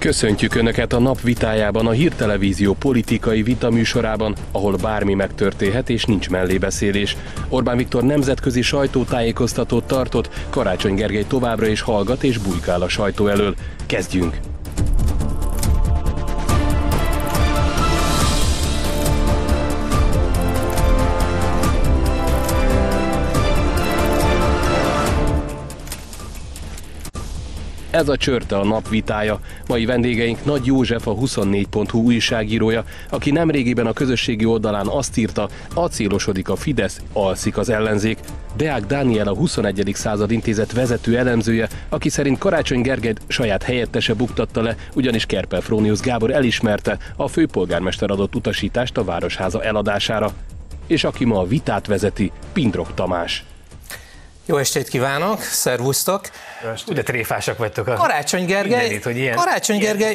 Köszöntjük Önöket a Nap vitájában, a Hír Televízió politikai vitaműsorában, ahol bármi megtörténhet és nincs mellébeszélés. Orbán Viktor nemzetközi sajtótájékoztatót tartott, Karácsony Gergely továbbra is hallgat és bujkál a sajtó elől. Kezdjünk! Ez a Csörte a Nap vitája. Mai vendégeink Nagy József, a 24.hu újságírója, aki nemrégiben a közösségi oldalán azt írta, acélosodik a Fidesz, alszik az ellenzék. Deák Dániel, a 21. század intézet vezető elemzője, aki szerint Karácsony Gergely saját helyettese buktatta le, ugyanis Kerpel Fróniusz Gábor elismerte, a főpolgármester adott utasítást a Városháza eladására. És aki ma a vitát vezeti, Pindrok Tamás. Jó estét kívánok, szervusztok! De tréfásak vagytok a Karácsony Gergely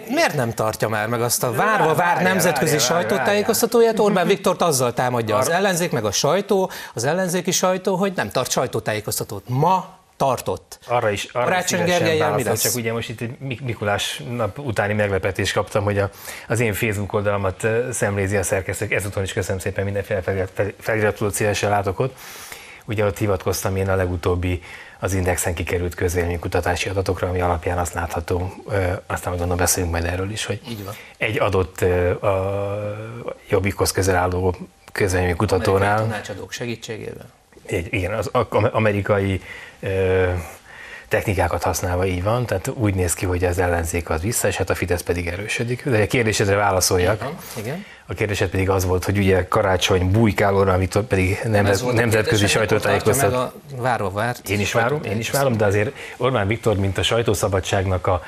miért nem tartja már meg azt a várva várt nemzetközi sajtótájékoztatóját? Orbán Viktort azzal támadja az ellenzék, meg a sajtó, az ellenzéki sajtó, hogy nem tart sajtótájékoztatót. Ma tartott. Arra is szívesen, csak ugye most itt Mikulás nap utáni meglepetést kaptam, hogy az én Facebook oldalamat szemlézi a szerkesztők. Ezúton is köszönöm szépen mindenféle feliratkozót, szívesen látok ott. Ugye ott hivatkoztam én a legutóbbi az Indexen kikerült közvéleménykutatási adatokra, ami alapján azt látható, aztán gondolom beszélünk majd erről is, hogy egy adott Jobbikhoz közel álló közvéleménykutatónál... Amerikai tanácsadók segítségével. Igen, az amerikai technikákat használva így van, tehát úgy néz ki, hogy az ellenzék az vissza, és hát a Fidesz pedig erősödik. De a kérdésedre válaszoljak. Igen. A kérdésed pedig az volt, hogy ugye Karácsony bujkál Orbán Viktor, pedig nemzetközi sajtótájékoztató. Én is várom, de azért Orbán Viktor, mint a sajtószabadságnak a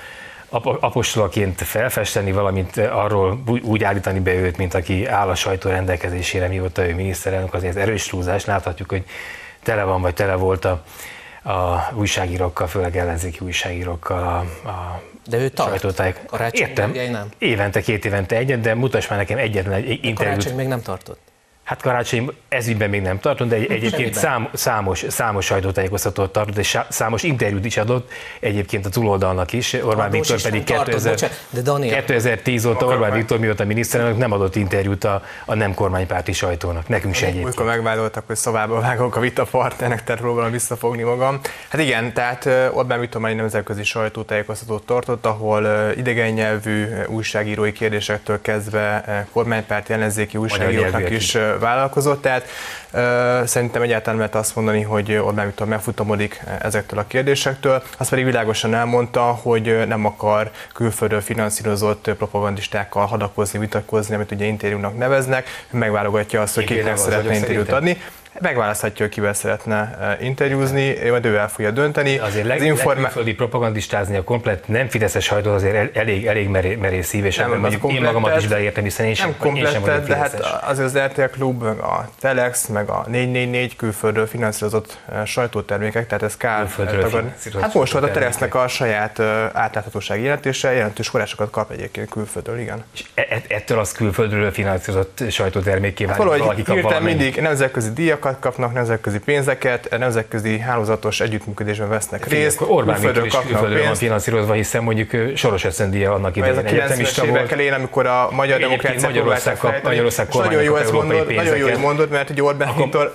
apostolaként felfesteni, valamint arról úgy állítani be őt, mint aki áll a sajtó rendelkezésére, mióta ő miniszterelnök, azért az erős túlzás, láthatjuk, hogy tele van, vagy tele volt a újságírókkal, főleg ellenzéki újságírókkal a de ő tart, Karácsony Gergely nem. Évente, két évente egyet, de mutass már nekem egyetlen egy interjút. Karácsony még nem tartott. Hát Karácsony ezügyben még nem tartott, de egyébként számos sajtótájékoztatót tartott, és számos interjút is adott, egyébként a túloldalnak is. Orbán Viktor pedig 2010 óta Orbán Viktor, mióta miniszterelnök, nem adott interjút a nem kormánypárti sajtónak. Nekünk se egyébként. Amikor megvádoltak, hogy szavába vágok a vitapartnernek, tehát próbálom visszafogni magam. Hát igen, tehát Orbán Viktor már egy nemzetközi sajtótájékoztatót tartott, ahol idegen nyelvű újságírói kérdésektől kezdve kormánypárti ellenzéki újságíróknak is vállalkozott, tehát szerintem egyáltalán lehet azt mondani, hogy Orbán Viktor megfutamodik ezektől a kérdésektől. Azt pedig világosan elmondta, hogy nem akar külföldről finanszírozott propagandistákkal hadakozni, vitatkozni, amit ugye interjúnak neveznek, megválogatja azt, hogy kiknek szeretne interjút adni. Megválaszthatja, hogy kivel szeretne interjúzni, majd ő el fogja dönteni. Azért legföldi propagandistázni a komplet nem fideszes sajtó azért elég merész szív, és én magamat is beleértem, hiszen én sem vagyok fideszes. De hát azért az RTL Klub, a Telex, meg a 444 külföldről finanszírozott sajtótermékek, tehát ez kár. Hát most volt a Telexnek a saját átláthatósági jelentése, jelentős forrásokat kap egyébként külföldről, igen. És ettől az külföldről finanszírozott sajtótermékké válik, valaki kap valamennyi. Mindig nemzetközi díjak kapnak, nemzetközi pénzeket, nemzetközi hálózatos együttműködésben vesznek részt. Orbán Viktor is külföldről van finanszírozva, hiszen mondjuk Soros Eszen díja annak idején egyetemista volt. Ez a 90-es évek elején, amikor a magyar demokrácia próbálták fejteni. Nagyon jó, ezt mondod, nagyon jól mondod, mert ugye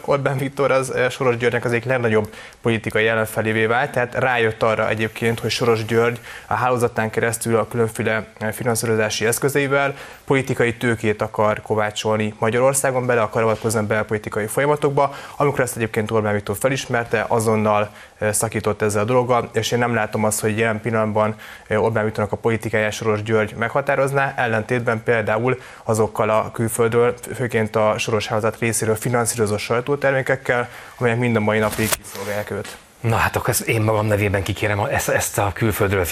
Orbán Viktor az Soros Györgynek az egyik legnagyobb politikai ellenfelévé vált, tehát rájött arra egyébként, hogy Soros György a hálózatán keresztül a különféle finanszírozási eszközeivel politikai tőkét akar kovácsolni Magyarországon, bele akar avatkozni belpolitikai folyamatokba. Amikor ezt egyébként Orbán Viktor felismerte, azonnal szakított ezzel a dologgal, és én nem látom azt, hogy jelen pillanatban Orbán Viktornak a politikáját Soros György meghatározná, ellentétben például azokkal a külföldről, főként a Soros hálózat részéről finanszírozott sajtótermékekkel, amelyek mind a mai napig kiszolgálják őt. Na hát akkor én magam nevében kikérem ezt a külföldről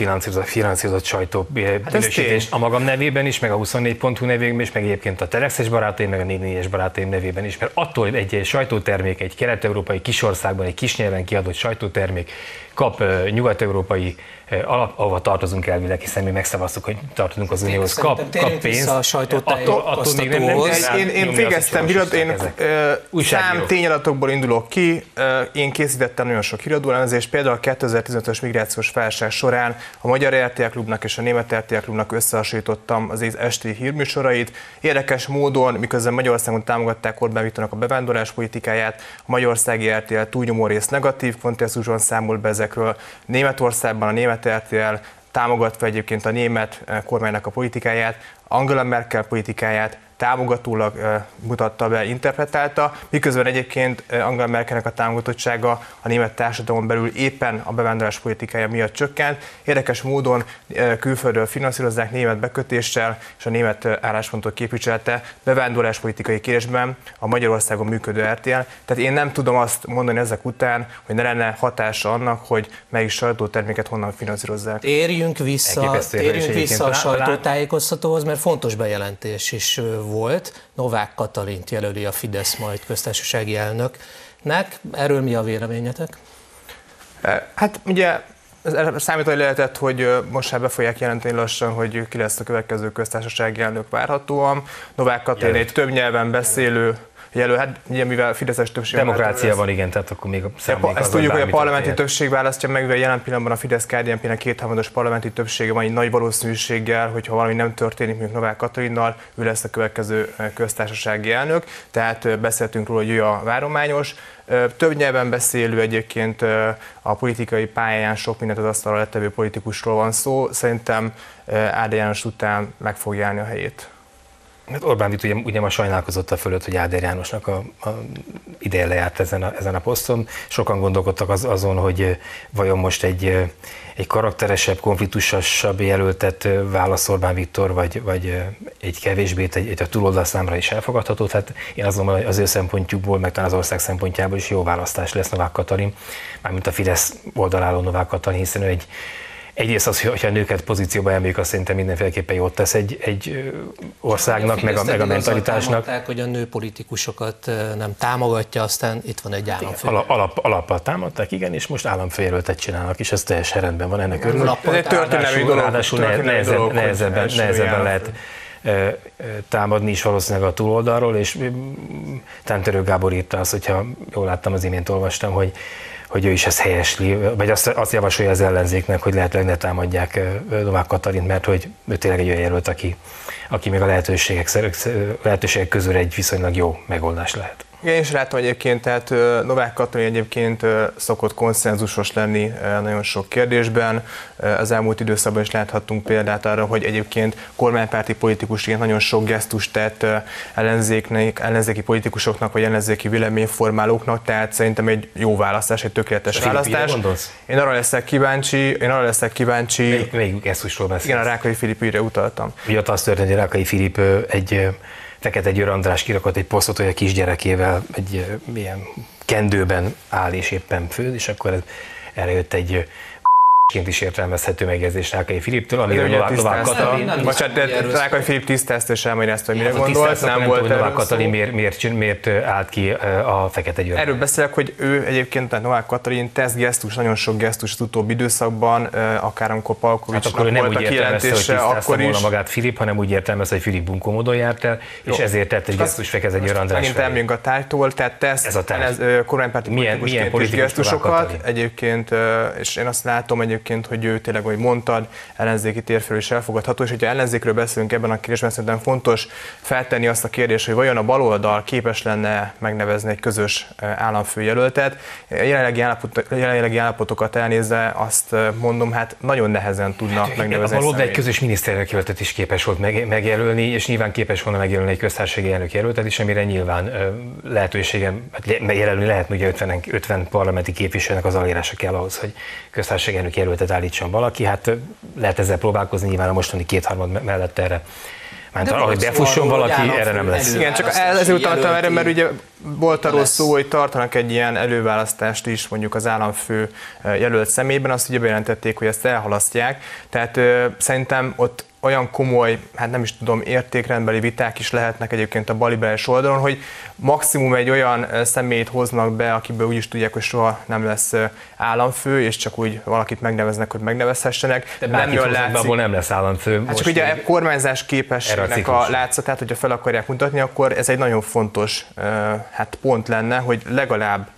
finanszírozott sajtó minősítést a magam nevében is, meg a 24.hu nevében is, meg egyébként a Telexes barátaim, meg a 444-es barátaim nevében is, mert attól, hogy egy sajtótermék, egy kelet-európai kisországban, egy kisnyelven kiadott sajtótermék kap nyugat-európai alap, ahova tartozunk elvileg, hiszen mi megszavaztuk, hogy tartozunk az Unióhoz, kap pénzt. A attól még nem én végeztem híradó, én számtényadatokból indulok ki, én készítettem nagyon sok híradó elemzést, például a 2015-ös migrációs válság során a Magyar RTL Klubnak és a Német RTL Klubnak összehasonlítottam az esti hírműsorait. Érdekes módon, miközben Magyarországon támogatták Orbán Viktornak a bevándorlás politikáját, a magyarországi RTL túlnyomó rész negatív kontextusban számol be ezekről. Németországban a Német RTL támogatva egyébként a német kormánynak a politikáját, Angela Merkel politikáját támogatólag mutatta be, interpretálta, miközben egyébként Angela Merkelnek a támogatottsága a német társadalmon belül éppen a bevándorlás politikája miatt csökkent. Érdekes módon külföldről finanszírozzák német bekötéssel, és a német álláspontot képviselte bevándorlás politikai kérdésben a Magyarországon működő RTL. Tehát én nem tudom azt mondani ezek után, hogy ne lenne hatása annak, hogy melyik sajtóterméket honnan finanszírozzák. Térjünk vissza a sajtótájékoztatóhoz, mert fontos bejelentés is volt. Novák Katalint jelöli a Fidesz majd köztársasági elnöknek. Erről mi a véleményetek? Hát ugye számítani lehetett, hogy most már be fogják jelenteni lassan, hogy ki lesz a következő köztársasági elnök várhatóan. Novák Katalin egy több nyelven beszélő jelöl, hát ugye mivel fideszes többség... Demokrácia van, igen, tehát akkor még a szemlék... Ezt tudjuk, hogy a parlamenti többség választja meg, mivel jelen pillanatban a Fidesz-KDNP-nek kétharmados parlamenti többsége van, egy nagy valószínűséggel, hogyha valami nem történik, mondjuk Novák Katalinnal, ő lesz a következő köztársasági elnök, tehát beszéltünk róla, hogy ő a várományos. Több nyelven beszélő egyébként a politikai pályán sok mindent az asztalra letevő politikusról van szó, szerintem Áder János után meg fogja állni a helyét. Hát Orbán Viktor ugye ma sajnálkozott a fölött, hogy Áder Jánosnak a ideje lejárt ezen a poszton. Sokan gondolkodtak azon, hogy vajon most egy karakteresebb, konfliktusasabb jelöltet válasz Orbán Viktor, vagy egy kevésbé, egy a túloldal számra is elfogadható. Tehát én azt gondolom, hogy az ő szempontjukból, meg talán az ország szempontjából is jó választás lesz Novák Katalin, mármint a Fidesz oldaláról Novák Katalin, hiszen ő egyrészt az, hogyha a nőket pozícióba emeljük, azt szerintem mindenféleképpen jót tesz egy országnak, meg a mentalitásnak. Támadták, hogy a nőpolitikusokat nem támogatja, aztán itt van egy államfőjelölt. Alappal támadták, igen, és most államfőjelöltet csinálnak, és ez teljesen rendben van, ennek örülök. Ez egy történelmi dolog. Ráadásul nehezebben lehet támadni is valószínűleg a túloldalról, és Tánterő Gábor írta azt, hogyha jól láttam, az imént olvastam, hogy ő is ezt helyesli, vagy azt javasolja az ellenzéknek, hogy lehetőleg ne támadják Novák Katalint, mert hogy ő tényleg egy olyan jelölt, aki még a lehetőségek közül egy viszonylag jó megoldás lehet. Igen, én is látom egyébként, tehát Novák Katalin egyébként szokott konszenzusos lenni nagyon sok kérdésben. Az elmúlt időszakban is láthattunk példát arra, hogy egyébként kormánypárti politikusként nagyon sok gesztust tett ellenzéki politikusoknak, vagy ellenzéki véleményformálóknak, tehát szerintem egy jó választás, egy tökéletes választás. Én arra leszek kíváncsi, Még gesztusról beszélsz. Igen, a Rákai Filipire utaltam. Ugye az történt, hogy Rákai Filip Fekete Győr András kirakott egy posztot, hogy a kisgyerekével egy ilyen kendőben áll és éppen főz, és akkor erre jött egy ként is értelmezhető megjegyzés Rákai Filiptől, amiről Novák Katalin... Bocsánat, Rákai Filip tisztázta és elmagyarázta, hogy mire gondolt, nem volt Novák Katalin miért állt ki a Fekete Győrben. Erről beszélek, hogy ő egyébként, Novák Katalin tesz gesztus, nagyon sok gesztus az utóbbi időszakban, akár amikor Palkovicsnak volt a kijelentése, akkor is... magát Filip, hanem úgy értelmezte, hogy Filip bunkó módon járt el, és ezért tett egy gesztus Fekete Győr András felé. Megint a tárgytól, tehát tesz kormánypárti politikusként gesztusokat egyébként, és én azt látom egyébként, hogy ő tényleg, ahogy mondtad, ellenzéki térfelől is elfogadható, és hogyha ellenzékről beszélünk ebben a kérdésben, szerintem fontos feltenni azt a kérdést, hogy vajon a baloldal képes lenne megnevezni egy közös államfőjelöltet. Jelenlegi állapotokat elnézve azt mondom, hát nagyon nehezen tudna megnevezni. A baloldal egy közös miniszterelnökjelöltet is képes volt megjelölni, és nyilván képes volna megjelölni egy köztársasági elnökjelöltet is, amire nyilván lehetőségem, jelölni lehetne, ugye 50 parlamenti képviselőnek az aláírása kell ahhoz, hogy köztársasági elnök jelöltet állítson valaki, hát lehet ezzel próbálkozni, nyilván a mostani kétharmad mellett erre. Mert ahogy befusson valaki, erre nem lesz. Igen, csak ezért utaltam erre, mert ugye volt arról szó, hogy tartanak egy ilyen előválasztást is mondjuk az államfő jelölt személyben, azt ugye bejelentették, hogy ezt elhalasztják, tehát szerintem ott olyan komoly, hát nem is tudom, értékrendbeli viták is lehetnek egyébként a balliberális oldalon, hogy maximum egy olyan személyt hoznak be, akiből úgy is tudják, hogy soha nem lesz államfő, és csak úgy valakit megneveznek, hogy megnevezhessenek. De bárkit hoznak be, abból nem lesz államfő. Hát csak ugye a kormányzás képességnek a látszatát, hogyha fel akarják mutatni, akkor ez egy nagyon fontos hát pont lenne, hogy legalább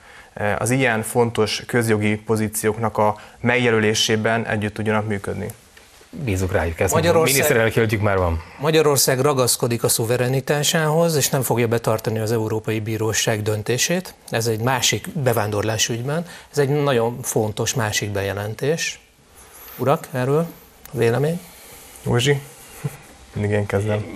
az ilyen fontos közjogi pozícióknak a megjelölésében együtt tudjanak működni. Bízunk rájuk, ezt miniszterelnökjelöltjük már van. Magyarország ragaszkodik a szuverenitásához, és nem fogja betartani az Európai Bíróság döntését. Ez egy másik bevándorlás ügyben. Ez egy nagyon fontos másik bejelentés. Urak, erről a vélemény? Józsi? Mindig én kezdem.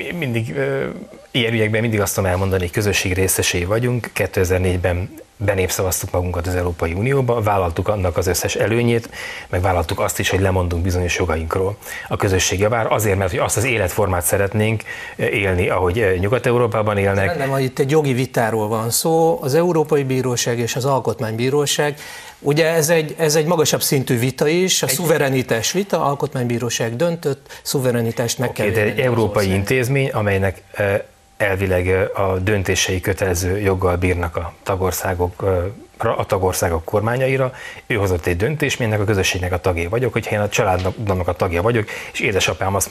Ilyen ügyekben mindig azt tudom elmondani, hogy közösség részesei vagyunk. 2004-ben benépszavaztuk magunkat az Európai Unióba, vállaltuk annak az összes előnyét, meg vállaltuk azt is, hogy lemondunk bizonyos jogainkról a közösség javára, azért, mert hogy azt az életformát szeretnénk élni, ahogy Nyugat-Európában élnek. De nem, hogy itt egy jogi vitáról van szó, az Európai Bíróság és az Alkotmánybíróság, ugye ez egy magasabb szintű vita is, a szuverenitás vita, Alkotmánybíróság döntött, szuverenitást meg kell élni. Egy európai intézmény, amelynek elvileg a döntései kötelező joggal bírnak a tagországok kormányaira. Ő hozott egy döntést, melynek a közösségnek a tagja vagyok, hogyha én a családnak a tagja vagyok, és édesapám azt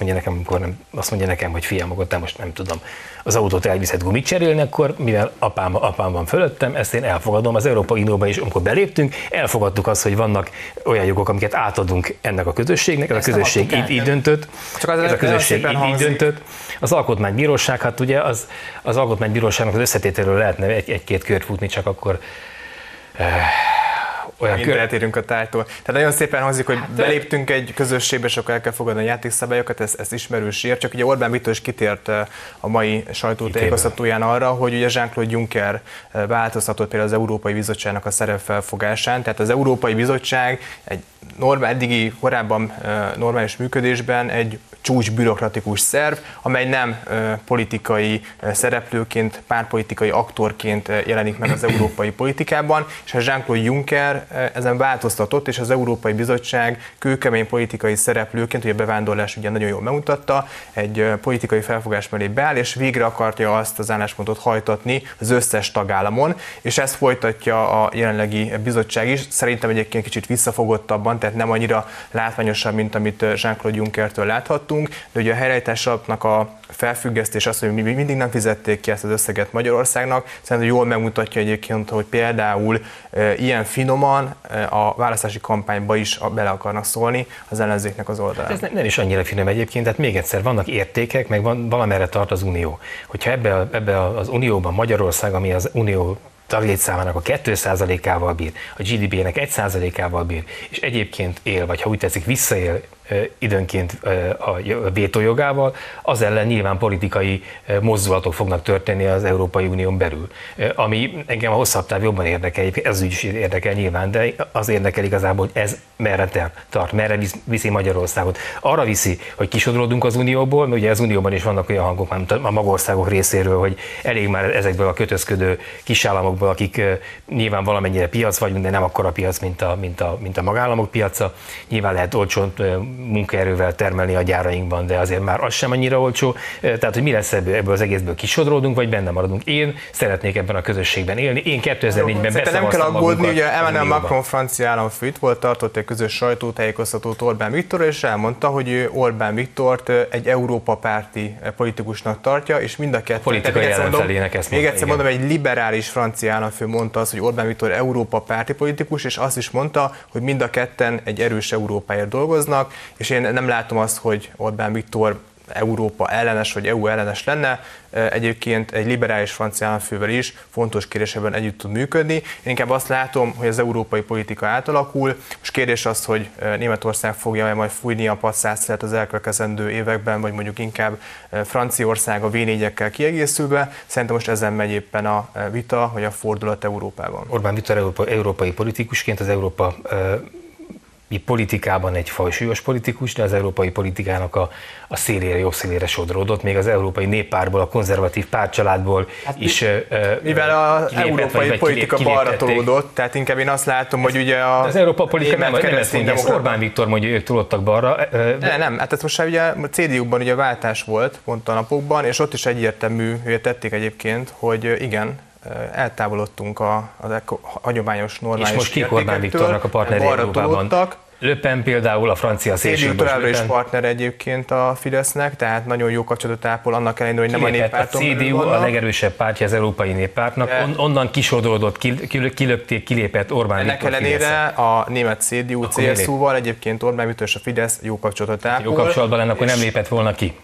mondja nekem, hogy fiam, akkor te most nem tudom, az autót elviszed gumit cserélni, akkor mivel apám van fölöttem, ezt én elfogadom. Az Európai Unióban is, amikor beléptünk, elfogadtuk azt, hogy vannak olyan jogok, amiket átadunk ennek a közösségnek, ez a közösség így döntött. Csak az ez a közösség így döntött. Az Alkotmánybíróság, hát ugye az Alkotmánybíróságnak az összetételéről lehetne egy-két kört futni, csak akkor olyan eltérünk a tájtól. Tehát nagyon szépen hangzik, hogy beléptünk egy közösségbe, és akkor el kell fogadni a játékszabályokat, ez ismerős ír. Csak ugye Orbán Viktor is kitért a mai sajtótájékoztatóján arra, hogy ugye Jean-Claude Juncker változtatott például az Európai Bizottságnak a szerepfelfogásán. Tehát az Európai Bizottság egy eddigi korábban normális működésben egy csúcs bürokratikus szerv, amely nem politikai szereplőként, pártpolitikai aktorként jelenik meg az európai politikában, és a Jean-Claude Juncker ezen változtatott, és az Európai Bizottság kőkemény politikai szereplőként, ugye a bevándorlás ugye nagyon jól megmutatta, egy politikai felfogás mellé beáll, és végre akarja azt az álláspontot hajtatni az összes tagállamon, és ezt folytatja a jelenlegi bizottság is, szerintem egyébként kicsit visszafogottabban, tehát nem annyira látványosabb, mint amit Jean-Claude Junckertől láthattunk, de ugye a helyreállítási alapnak a felfüggesztés az, hogy mindig nem fizették ki ezt az összeget Magyarországnak, szerintem jól megmutatja egyébként, hogy például ilyen finoman a választási kampányba is bele akarnak szólni az ellenzéknek az oldalán. Ez nem is annyira finom egyébként, tehát még egyszer vannak értékek, meg valamerre tart az Unió. Hogyha ebbe az Unióban Magyarország, ami az Unió taglétszámának a 2%-ával bír, a GDP-nek 1%-ával bír, és egyébként él, vagy ha úgy tetszik, visszaél időnként a vétójogával, az ellen nyilván politikai mozdulatok fognak történni az Európai Unión belül. Ami engem a hosszabb táv jobban érdekel, ez úgy is érdekel nyilván, de az érdekel igazából, hogy ez merre tart, merre viszi Magyarországot. Arra viszi, hogy kisodródunk az Unióból, mert ugye az Unióban is vannak olyan hangok, mint a magországok részéről, hogy elég már ezekből a kötözködő kisállamokból, akik nyilván valamennyire piac vagyunk, de nem akkora piac, mint a magállamok piaca. Nyilván lehet olcsón munkaerővel termelni a gyárainkban, de azért már az sem annyira olcsó. Tehát, hogy mi lesz ebből az egészből, kisodródunk, vagy benne maradunk. Én szeretnék ebben a közösségben élni. Én 2004-ben beszavaztam magunkat. Nem kell aggódni, ugye Emmanuel Macron francia államfő volt, tartott egy közös sajtótájékoztatót Orbán Viktorról, és elmondta, hogy Orbán Viktort egy Európa-párti politikusnak tartja, és mind a kettő. Még egyszer mondom, egy liberális francia államfő mondta azt, hogy Orbán Viktor Európa-párti politikus, és azt is mondta, hogy mind a ketten egy erős Európáért dolgoznak, és én nem látom azt, hogy Orbán Viktor Európa ellenes vagy EU ellenes lenne, egyébként egy liberális francia államfővel is fontos kérdésében együtt tud működni. Én inkább azt látom, hogy az európai politika átalakul, és kérdés az, hogy Németország fogja majd fújni a passzát az elkövetkezendő években, vagy mondjuk inkább Franciaország a V4-ekkel kiegészülve. Szerintem most ezen megy éppen a vita, hogy a fordulat Európában. Orbán Viktor európai politikusként az Európa politikában egy fajsúlyos politikus, de az európai politikának a szélére, jobb szélére sodródott, még az Európai Néppárból, a konzervatív pártcsaládból hát is mivel az európai politika balra tolódott, tehát inkább én azt látom, hogy ugye az európai politika nem keresztény demokrata. Orbán Viktor mondja, ők tolódtak balra. Nem, hát ez most ugye a CDU-ban ugye váltás volt pont a napokban, és ott is egyértelművé tették egyébként, hogy igen, eltávolodtunk a hagyományos normális és most kik Orbán Viktornak a partneri Európában? Le Pen például a francia szélsőjobbos. CDU is partner egyébként a Fidesznek, tehát nagyon jó kapcsolatot ápol, annak ellenére, hogy nem a néppárton. A CDU a legerősebb pártja az Európai Néppártnak, onnan kisodródott, kilökték, kilépett Orbán Viktor Fidesz. Ennek ellenére a német CDU CSU-val egyébként Orbán Viktor és a Fidesz jó kapcsolatot ápol. Jó kapcsolatban lenne, akkor nem lépett volna ki.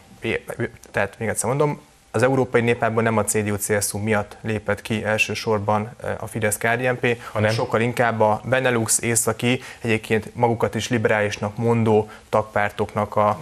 Tehát még egyszer mondom, az Európai Néppártból nem a CDU-CSU miatt lépett ki elsősorban a Fidesz-KDNP, hanem sokkal inkább a Benelux, északi, egyébként magukat is liberálisnak mondó tagpártoknak a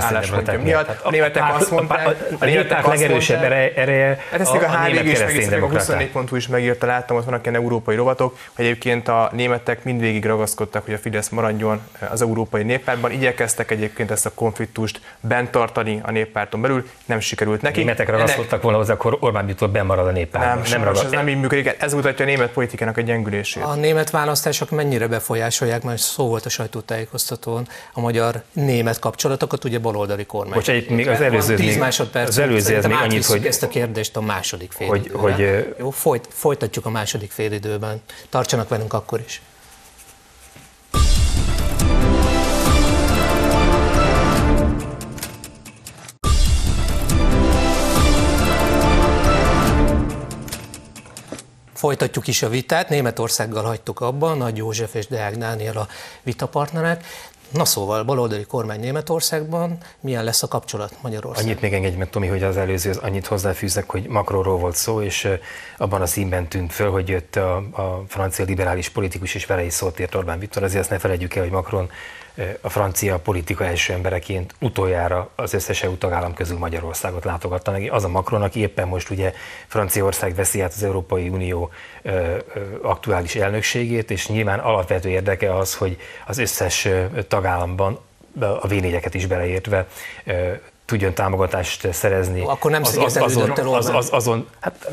álláspontja miatt. A németek azt mondták, a németek legerősebb ereje a német keresztény demokraták. A 24.hu is megírta, láttam, ott vannak ilyen európai rovatok, hogy egyébként a németek mindvégig ragaszkodtak, hogy a Fidesz maradjon az Európai Néppártban, igyekeztek egyébként ezt a konfliktust bent tartani a néppárton belül, nem sikerült neki. Ragaszkodtak volna hozzá, akkor Orbán Viktor bemarad a néppártban. Ez nem így működik, ez mutatja a német politikának a gyengülését. A német választások mennyire befolyásolják, mert szó volt a sajtótájékoztatón, a magyar-német kapcsolatokat, ugye baloldali kormány. Bocsánat, még az előző 10 másodperc. Az előző ez még annyit, hogy ezt a kérdést a második félidőben. Jó, folytatjuk a második félidőben. Tartsanak velünk akkor is. Folytatjuk is a vitát, Németországgal hagytuk abban, Nagy József és Deák Dániel a vitapartnerek. Na szóval, baloldali kormány Németországban, milyen lesz a kapcsolat Magyarország? Annyit még engedj meg, Tomi, hogy az előző annyit hozzáfűzzek, hogy Macronról volt szó, és abban a színben tűnt föl, hogy jött a francia liberális politikus, és vele is szólt ért Orbán Viktor, azért azt ne felejtjük el, hogy Macron a francia politika első embereként utoljára az összes EU tagállam közül Magyarországot látogatta meg. Az a Macron, aki éppen most ugye Franciaország veszi át az Európai Unió aktuális elnökségét, és nyilván alapvető érdeke az, hogy az összes tagállamban, a V4-eket is beleértve, tudjon támogatást szerezni. Akkor nem szigetelődött el Orbán. Hát,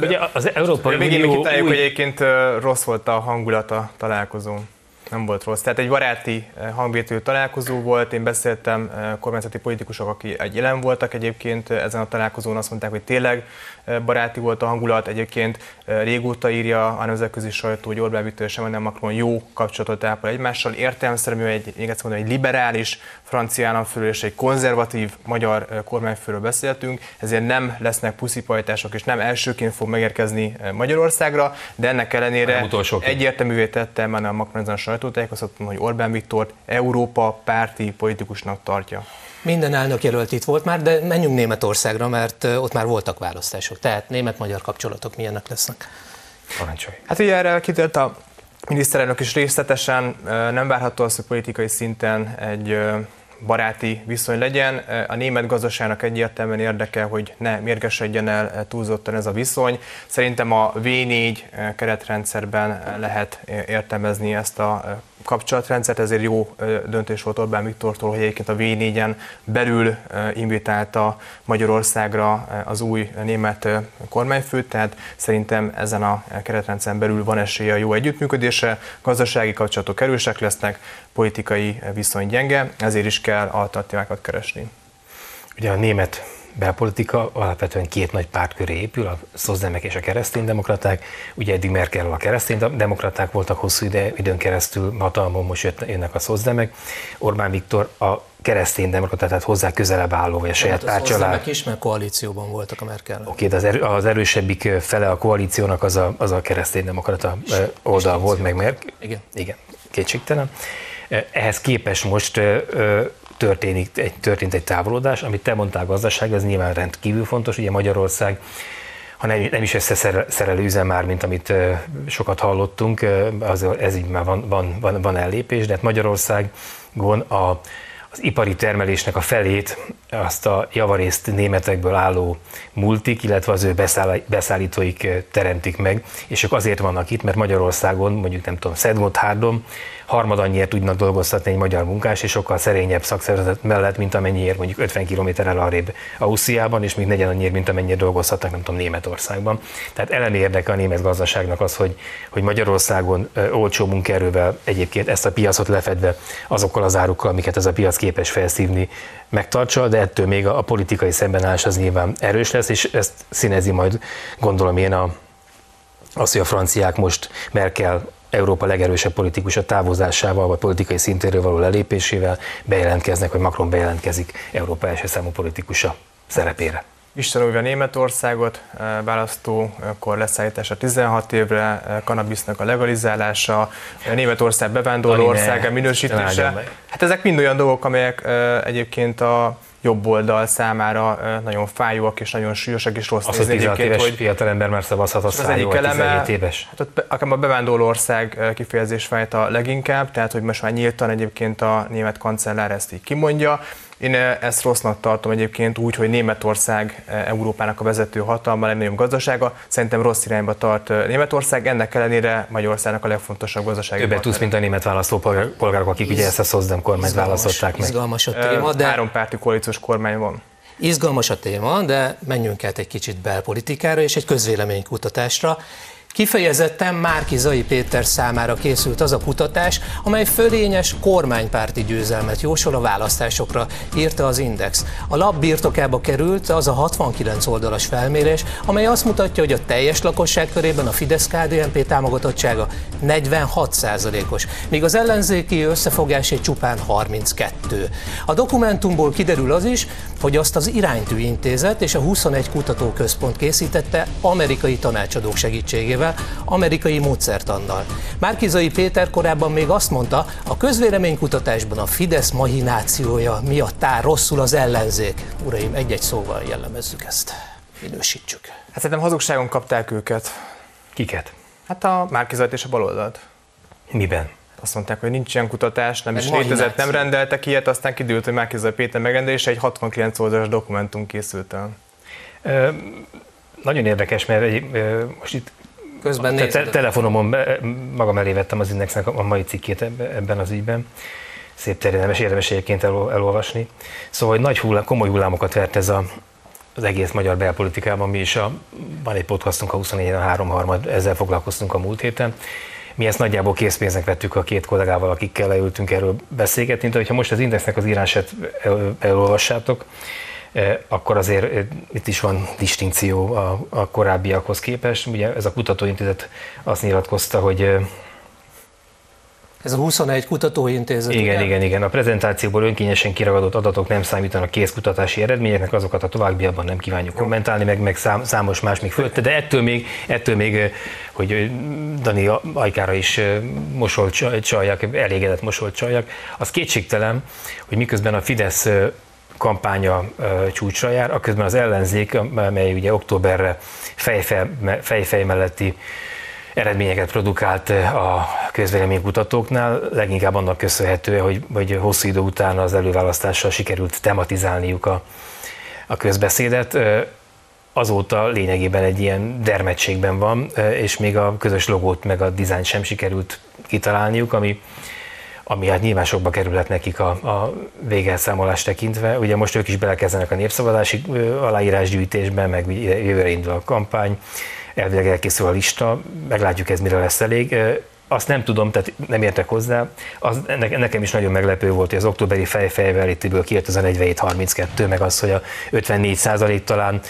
ugye az Európai Unió... Még én kitaláljuk, hogy egyébként rossz volt a hangulat a találkozón. Nem volt rossz. Tehát egy baráti hangvételű találkozó volt, én beszéltem kormányzati politikusok, akik jelen voltak egyébként ezen a találkozón, azt mondták, hogy tényleg baráti volt a hangulat, egyébként régóta írja a nemzetközi sajtó, hogy Orbán Viktor és Emmanuel Macron jó kapcsolatot ápol egymással, értelemszerűen egy liberális francia államfőről és egy konzervatív magyar kormányfőről beszéltünk, ezért nem lesznek puszipajtások és nem elsőként fog megérkezni Magyarországra, de ennek ellenére egyértelművé tette Emmanuel Macron ezen a sajtótájékoztatón, hogy Orbán Viktort Európa párti politikusnak tartja. Minden elnökjelölt itt volt már, de menjünk Németországra, mert ott már voltak választások. Tehát német-magyar kapcsolatok milyenek lesznek? Parancsolj. Hát ugye erre kitért a miniszterelnök is részletesen, nem várható az, hogy politikai szinten egy baráti viszony legyen. A német gazdaságnak egyértelműen érdeke, hogy ne mérgesedjen el túlzottan ez a viszony. Szerintem a V4 keretrendszerben lehet értelmezni ezt a kapcsolatrendszert, ezért jó döntés volt Orbán Viktortól, hogy egyébként a V4-en belül invitálta Magyarországra az új német kormányfőt, tehát szerintem ezen a keretrendszeren belül van esélye a jó együttműködésre, gazdasági kapcsolatok erősek lesznek, politikai viszony gyenge, ezért is kell alternatívákat keresni. Ugye a német belpolitika alapvetően két nagy párt köré épül, a szocdemek és a kereszténydemokraták. Ugye eddig Merkel a kereszténydemokraták voltak hosszú időn keresztül hatalmon, most jönnek a szocdemek. Orbán Viktor a kereszténydemokrata, tehát hozzá közelebb álló, vagy a saját pártcsalád. Az szocdemek is, mert koalícióban voltak a Merkel. Oké, de az erősebbik fele a koalíciónak az a kereszténydemokrata oldal volt, meg Merkel. Igen, kétségtelen. Ehhez képest most történt egy távolodás, amit te mondtál gazdaság, ez nyilván rendkívül fontos, ugye Magyarország, ha nem is összeszerelő üzem már, mint amit sokat hallottunk, ez így már van ellépés, de hát Magyarországon az ipari termelésnek a felét azt a javarészt németekből álló multik, illetve az ő beszállítóik teremtik meg, és ők azért vannak itt, mert Magyarországon, mondjuk nem tudom, Szentgotthárdon harmadannyiért tudnak dolgoztatni egy magyar munkás, és sokkal szerényebb szakszervezet mellett, mint amennyiért mondjuk 50 km-rel arrébb Ausztriában, és még negyedannyiért, mint amennyiért dolgozhatnak, nem tudom, Németországban. Tehát elemi érdeke a német gazdaságnak az, hogy Magyarországon olcsó munkaerővel egyébként ezt a piacot lefedve azokkal az árukkal, amiket ez a piac képes felszívni, megtartsa, de ettől még a politikai szembenállás az nyilván erős lesz, és ezt színezi majd, gondolom én, az, hogy a franciák most Merkel Európa legerősebb politikusa távozásával, vagy politikai szintéről való lelépésével bejelentkeznek, vagy Macron bejelentkezik Európa első számú politikusa szerepére. Isten újra Németországot, választókor leszállítása 16 évre, kanabisznak a legalizálása, Németország bevándorló országa minősítése. Hát ezek mind olyan dolgok, amelyek egyébként a jobb oldal számára nagyon fájóak és nagyon súlyosak és rossz. Az, hogy 16 éves fiatalember már szavazhat, az fájó, 17 éves. Hát akár a bevándorlóország kifejezés fájt a leginkább, tehát hogy most már nyíltan egyébként a német kancellár ezt így kimondja. Én ezt rossznak tartom egyébként úgy, hogy Németország Európának a vezető hatalma, a legnagyobb gazdasága, szerintem rossz irányba tart Németország, ennek ellenére Magyarországnak a legfontosabb gazdasága. Többet tudsz, mint a német választópolgárok, akik ugye ezt a Szozdem kormányt választották meg. Izgalmas a téma, de... Hárompárti koalíciós kormány van. Izgalmas a téma, de menjünk át egy kicsit belpolitikára és egy közvéleménykutatásra. Kifejezetten Márki-Zay Péter számára készült az a kutatás, amely fölényes kormánypárti győzelmet jósol a választásokra, írta az Index. A lap birtokába került az a 69 oldalas felmérés, amely azt mutatja, hogy a teljes lakosság körében a Fidesz-KDNP támogatottsága 46%-os, míg az ellenzéki összefogásé csupán 32. A dokumentumból kiderül az is, hogy azt az Iránytű Intézet és a 21 kutatóközpont készítette amerikai tanácsadók segítségével, amerikai módszertannal. Márki-Zay Péter korábban még azt mondta, a közvéleménykutatásban a Fidesz mahinációja miatt áll rosszul az ellenzék. Uraim, egy-egy szóval jellemezzük ezt, minősítsük. Hát szerintem hazugságon kapták őket. Kiket? Hát a Márki-Zayt és a baloldalt. Miben? Azt mondták, hogy nincs ilyen kutatás, nem is létezett, nem rendeltek ilyet, aztán kiderült, hogy Márki-Zay Péter megrendelése egy 69 oldalas dokumentum készült el. Nagyon érdekes, mert most itt telefonomon magam elé vettem az Indexnek a mai cikkét ebben az ügyben. Szép terjedelmes, érdemes egyébként elolvasni. Szóval nagy komoly hullámokat vert ez az egész magyar belpolitikában. Mi is van egy podcastunk a 24-3-3, ezzel foglalkoztunk a múlt héten. Mi ezt nagyjából készpénznek vettük a két kollégával, akikkel leültünk erről beszélgetni. De hogyha most az Indexnek az írását elolvassátok, akkor azért itt is van distinkció a korábbiakhoz képest. Ugye ez a kutatóintézet azt nyilatkozta, hogy... Ez a 21 kutatóintézet. Igen. A prezentációból önkényesen kiragadott adatok nem számítanak kézkutatási eredményeknek, azokat a továbbiakban nem kívánjuk kommentálni, meg számos más még fölötte, de ettől még, hogy Dani ajkára is mosolt csaljak, elégedett mosolt csaljak, az kétségtelen, hogy miközben a Fidesz kampánya csúcsra jár, aközben az ellenzék, amely ugye októberre fejfej melletti eredményeket produkált a közvéleménykutatóknál, leginkább annak köszönhető, hogy hosszú idő után az előválasztással sikerült tematizálniuk a közbeszédet. Azóta lényegében egy ilyen dermedtségben van, és még a közös logót meg a dizájn sem sikerült kitalálniuk, ami hát nyilván sokba kerülhet nekik a végelszámolást tekintve. Ugye most ők is belekezdenek a népszavazási aláírásgyűjtésben, meg jövőre indul a kampány, elvileg elkészül a lista, meglátjuk ez mire lesz elég. Azt nem tudom, tehát nem értek hozzá. Nekem is nagyon meglepő volt, hogy az októberi fejfejvelítőből kijött az a 47-32, meg az, hogy a 54% talán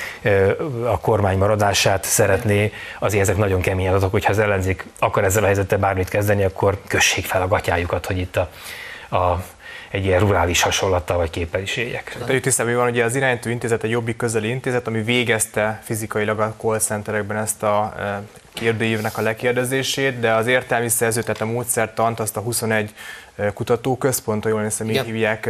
a kormány maradását szeretné, azért ezek nagyon kemény adatok, hogyha az ellenzék akar ezzel a helyzettel bármit kezdeni, akkor kössék fel a gatyájukat, hogy itt egy ilyen rurális hasonlattal vagy képpel is éljek. Tegyük tisztában, hogy van ugye az Iránytű Intézet, egy Jobbik közeli intézet, ami végezte fizikailag a call centerekben ezt a kérdőívnek a lekérdezését, de az értelmi szerző, tehát a módszertant, azt a 21 Kutatóközpont, ha jól hiszem, így hívják,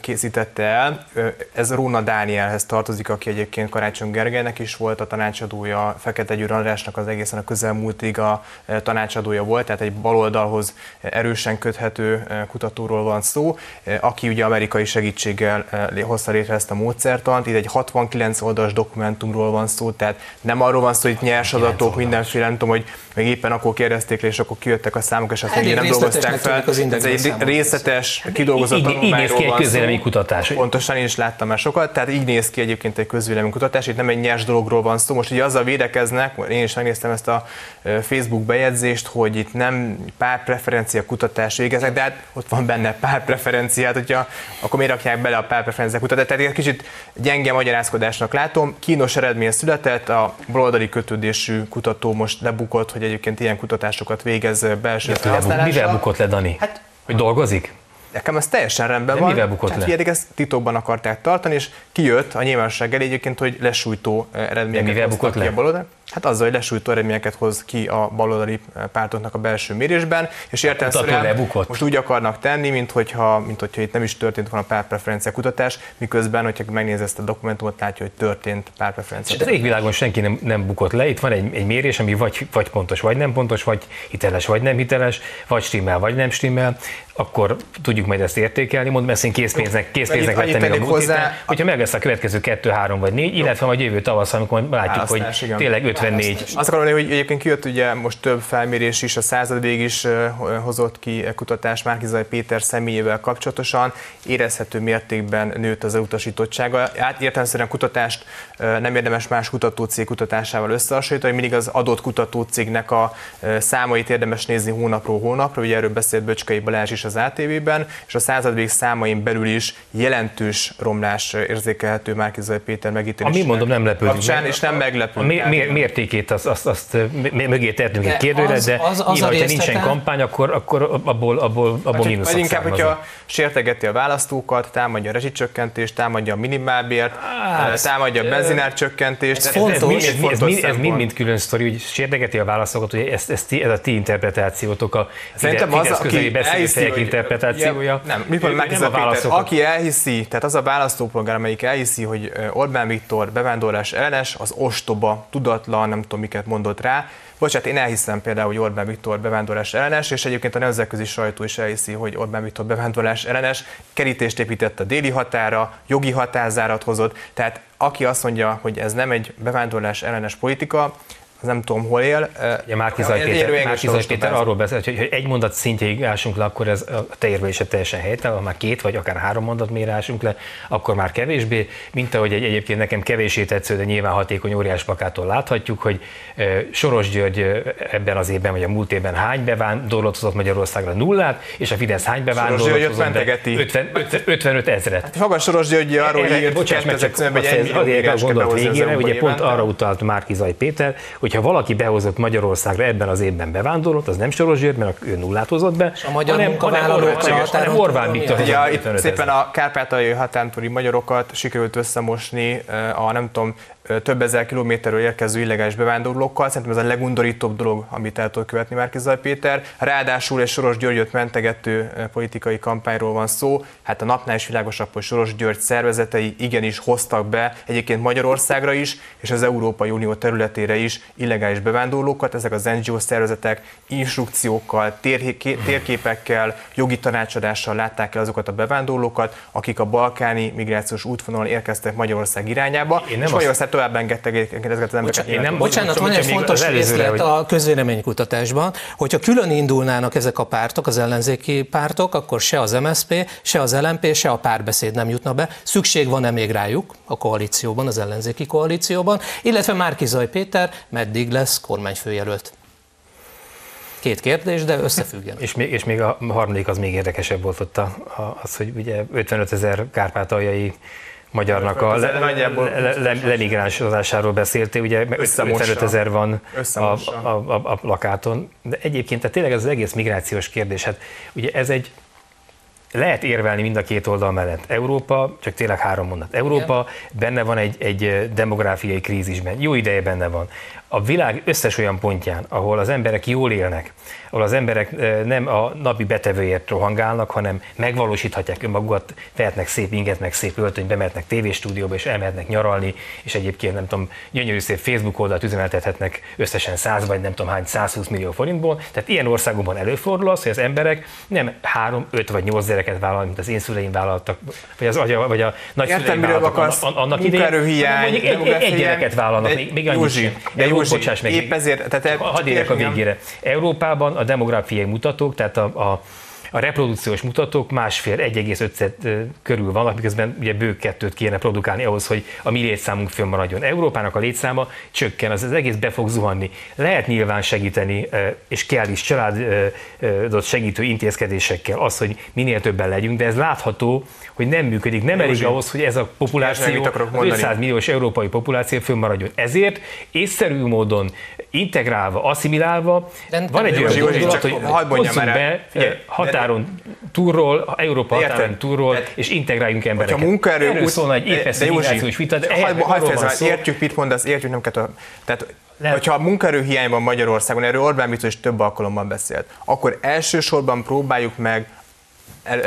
készítette el. Ez Róna Dánielhez tartozik, aki egyébként Karácsony Gergelynek is volt a tanácsadója, Fekete Győr Andrásnak az egészen a közelmúltig a tanácsadója volt, tehát egy baloldalhoz erősen köthető kutatóról van szó, aki ugye amerikai segítséggel hozta létre ezt a módszertant. Itt egy 69 oldalas dokumentumról van szó, tehát nem arról van szó, hogy nyers adatok, mindenféle, nem tudom, hogy még éppen akkor kérdezték le, és akkor kijöttek a számok, és azt még nem dolgozták fel. Ez egy részletes, kidolgozott tanulmányról van szó. Közvéleménykutatás. Pontosan, én is láttam már sokat, tehát így néz ki egyébként egy közvéleménykutatás, itt nem egy nyers dologról van szó. Most ugye azzal védekeznek, én is megnéztem ezt a Facebook bejegyzést, hogy itt nem pártpreferencia kutatás végeznek, de hát ott van benne pártpreferenciát, hogyha akkor miért rakják bele a pártpreferencia kutatást. Tehát egy kicsit gyenge magyarázkodásnak látom. Kínos eredmény született, a baloldali kötődésű kutató most lebukott, hogy egyébként ilyen kutatásokat végez belső felhasználásra. Mivel bukott le, Dani? Hát, hogy dolgozik? Nekem ez teljesen rendben van. Mivel bukott le? Ezt titokban akarták tartani, és kijött a nyilvánosság elé egyébként, hogy lesújtó eredményeket hoztak ki a baloldal. Hát azzal, hogy lesújtó eredményeket hoz ki a baloldali pártoknak a belső mérésben, és értelemszerűen most úgy akarnak tenni, minthogyha itt nem is történt volna pártpreferencia kutatás, miközben, hogyha megnéz ezt a dokumentumot, látja, hogy történt pártpreferencia kutatás. Az égvilágon senki nem bukott le, itt van egy mérés, ami vagy pontos, vagy nem pontos, vagy hiteles, vagy nem hiteles, vagy stimmel, vagy nem stimmel, akkor tudjuk majd ezt értékelni, mondom, ezt én készpénznek vettem még a múlt héten, hogyha meg lesz a következő 2, 3 vagy 4, illetve majd jövő tavasz, amikor látjuk, hogy tényleg 54. Azt akarom mondani, hogy egyébként kijött ugye most több felmérés is, a Századvég is hozott ki kutatást Márki-Zay Péter személyével kapcsolatosan, érezhető mértékben nőtt az elutasítottsága. Értelemszerűen kutatást nem érdemes más kutatócég kutatásával összehasonlítani, mindig az adott kutatócégnek a számait érdemes nézni hónapról hónapra, ugye erről beszélt Böcskei Balázs is az ATV-ben, és a Századvég számain belül is jelentős romlás érzékelhető Márki-Zay Péter megítélésének. Ami mondom, nem lepődik kapcsán, és nem meglepő. Mértékét azt mögé tehetünk egy kérdőre, de ha nincsen kampány, akkor abból mínuszak inkább, hogyha sértegeti a választókat, támadja a rezsicsökkentést, támadja a minimálbért, támadja a benzinárcsökkentést. Ez mind külön sztori, hogy sértegeti a választókat, hogy ez a ti interpretációtok, a Fidesz közeli beszélgetések interpretációja. Aki elhiszi, tehát az a választópolgár, amelyik elhiszi, hogy Orbán Viktor bevándorlás ellenes, az ostoba, tudatlan, nem tudom, miket mondott rá. Bocsánat, én elhiszem például, hogy Orbán Viktor bevándorlás ellenes, és egyébként a nemzetközi sajtó is elhiszi, hogy Orbán Viktor bevándorlás ellenes, kerítést épített a déli határa, jogi határzárat hozott. Tehát aki azt mondja, hogy ez nem egy bevándorlás ellenes politika, az nem tudom, hol él. Ja, Márki-Zay Péter arról beszél, hogy egy mondat szintjéig ásunk le, akkor ez a te érvelése teljesen helytelen, ha már 2 vagy akár 3 mondat mélyre ásunk le, akkor már kevésbé, mint ahogy egyébként nekem kevéssé tetsző, de nyilván hatékony óriás plakától láthatjuk, hogy Soros György ebben az évben, vagy a múlt évben hány bevándorlót hozott Magyarországra, 0-át, és a Fidesz hány bevándorlót hozott be 55 ezret. Hát maga Soros György arról írt, hogy pont arra utalt Márki-Zay Péter, hogyha valaki behozott Magyarországra ebben az évben bevándorlott, az nem Soros György, mert ő 0-át hozott be, a magyar hanem Orbán Viktor. Itt szépen a kárpátaljai határon túli magyarokat sikerült összemosni a nem tudom, több ezer kilométerről érkező illegális bevándorlókkal. Szerintem ez a legundorítóbb dolog, amit el tud követni Márki-Zay Péter. Ráadásul egy Soros Györgyöt mentegető politikai kampányról van szó. Hát a napnál is világosabb, hogy Soros György szervezetei igenis hoztak be egyébként Magyarországra is, és az Európai Unió területére is illegális bevándorlókat. Ezek az NGO szervezetek instrukciókkal, térképekkel, jogi tanácsadással látták el azokat a bevándorlókat, akik a balkáni migrációs útvonalon érkeztek Magyarország irányába. Tovább engedtek az embereket. Bocsánat, van egy fontos részlet a közvéleménykutatásban, hogyha külön indulnának ezek a pártok, az ellenzéki pártok, akkor se az MSZP, se az LMP, se a Párbeszéd nem jutna be. Szükség van-e még rájuk a koalícióban, az ellenzéki koalícióban, illetve Márki-Zay Péter meddig lesz kormányfőjelölt? 2 kérdés, de összefüggenek. És még a harmadik az még érdekesebb volt ott, az, hogy ugye 55 000 kárpátaljai magyarnak a lemigránsozásáról beszéltél, ugye 55 000 van a plakáton. De egyébként tehát tényleg ez az egész migrációs kérdés, hát ugye ez egy, lehet érvelni mind a 2 oldal mellett. Európa, csak tényleg 3 mondat. Európa benne van egy demográfiai krízisben, jó ideje benne van. a világ összes olyan pontján, ahol az emberek jól élnek, ahol az emberek nem a napi betevőért rohangálnak, hanem megvalósíthatják önmagukat, vehetnek szép inget, meg szép öltönyt, bemehetnek tévéstúdióba, és elmehetnek nyaralni, és egyébként nem tudom, gyönyörű szép Facebook oldalt üzemeltethetnek összesen 100 vagy nem tudom hány 120 millió forintból. Tehát ilyen országokban előfordul az, hogy az emberek nem 3, 5 vagy 8 gyereket vállalnak, mint az én szüleim vállaltak, vagy a nagyszüleim vállaltak annak idején, egy gyereket vállalnak, még annyit sem. Bocsáss meg, épp ezért, tehát hadd érjek a végére. Európában a demográfiai mutatók, tehát a reprodukciós mutatók 1,5-1,5 körül vannak, miközben ugye bő 2-t kéne produkálni ahhoz, hogy a mi létszámunk fönnmaradjon. Európának a létszáma csökken, az egész be fog zuhanni. Lehet nyilván segíteni, és kell is családot segítő intézkedésekkel az, hogy minél többen legyünk, de ez látható, hogy nem működik. Nem elég ahhoz, hogy ez a populáció, 500 milliós európai populáció fönnmaradjon. Ezért észszerű módon integrálva, asszimilálva, van egy olyan gondolat, hogy hozzunk be határon túlról, Európa határon túlról, és integráljunk embereket. Erről szólna egy éppeszi migrációs vita, de erről van szó. Értjük, mit mondasz, értjük, nem kell. Tehát, hogyha a munkaerő hiány van Magyarországon, erről Orbán Viktor is több alkalommal beszélt, akkor elsősorban próbáljuk meg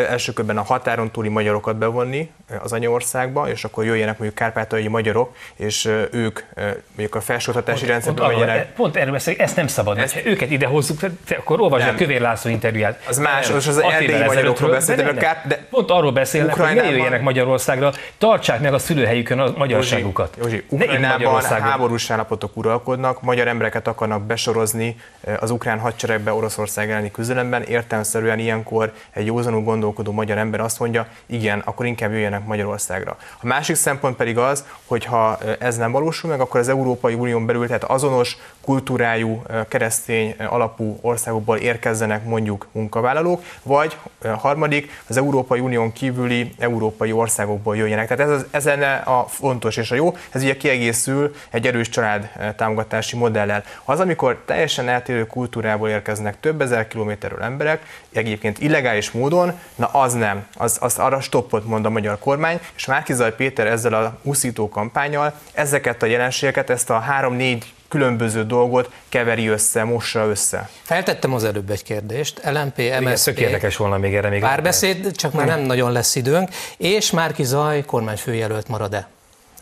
első körben a határon túli magyarokat bevonni az anyaországba, és akkor jöjjenek mondjuk kárpátaljai magyarok, és ők mondjuk a felsőoktatási rendszerben menjenek. Pont erről beszélek, ezt nem szabad. Ha őket ide hozzuk, akkor olvasd a Kövér László interjúját. Az más, az erdélyi magyarokról beszéltek. Pont arról beszélnek, hogy ne jöjjenek Magyarországra, tartsák meg a szülőhelyükön a magyarságukat. Józsi, Ukrajnában háborús állapotok uralkodnak, magyar embereket akarnak besorozni az ukrán hadseregbe Oroszország elleni küzdelemben, értelemszerűen ilyenkor egy józanul gondolkodó magyar ember azt mondja, igen, akkor inkább jöjjenek Magyarországra. A másik szempont pedig az, hogy ha ez nem valósul meg, akkor az Európai Unión belül, tehát azonos kultúrájú, keresztény alapú országokból érkezzenek mondjuk munkavállalók, vagy harmadik, az Európai Unión kívüli európai országokból jöjjenek. Tehát ez lenne a fontos és a jó, ez ugye kiegészül egy erős család támogatási modellel. Az, amikor teljesen eltérő kultúrából érkeznek több ezer kilométerről emberek, egyébként illegális módon, na az nem, az arra stoppot mond a magyar kormány, és Márki-Zay Péter ezzel a uszító kampánnyal ezeket a jelenségeket, ezt a 3-4 különböző dolgot keveri össze, mossa össze. Feltettem az előbb egy kérdést, LMP, MSZP, érdekes volna még erre még párbeszéd, csak már nem nagyon lesz időnk, és Márki-Zay kormányfőjelölt marad-e?